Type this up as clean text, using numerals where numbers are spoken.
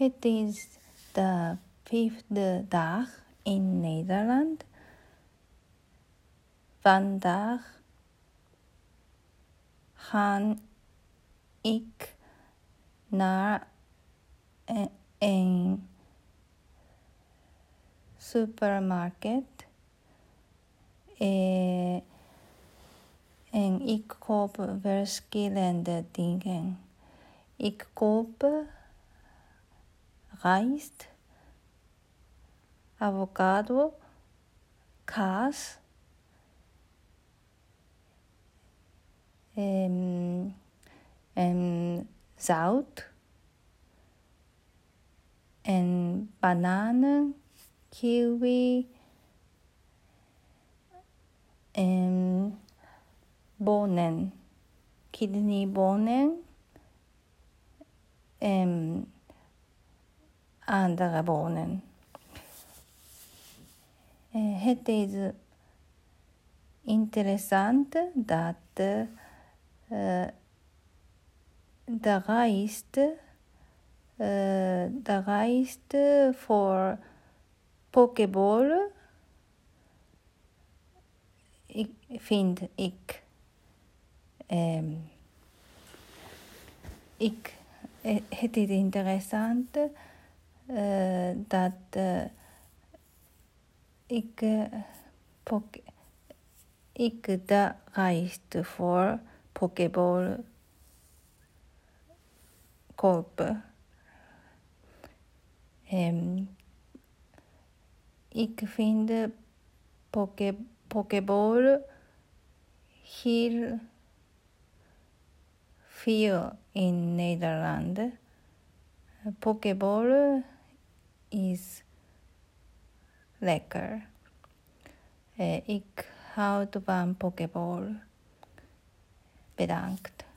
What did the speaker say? Het is de vijfde dag in Nederland. Vandaag ga ik naar een supermarkt en ik koop verschillende dingen. Ik koop rijst, avocado, kaas, en zout en bananen, kiwi en bonen, kidneybonen en andere bonen. Het is interessant dat de rijst voor Pokeball vind ik. Het is interessant dat ik de rijst voor Pokeball koop. Ik vind Pokeball heel veel in Nederland. Pokeball is lekker. Ik houd van Pokeball. Bedankt.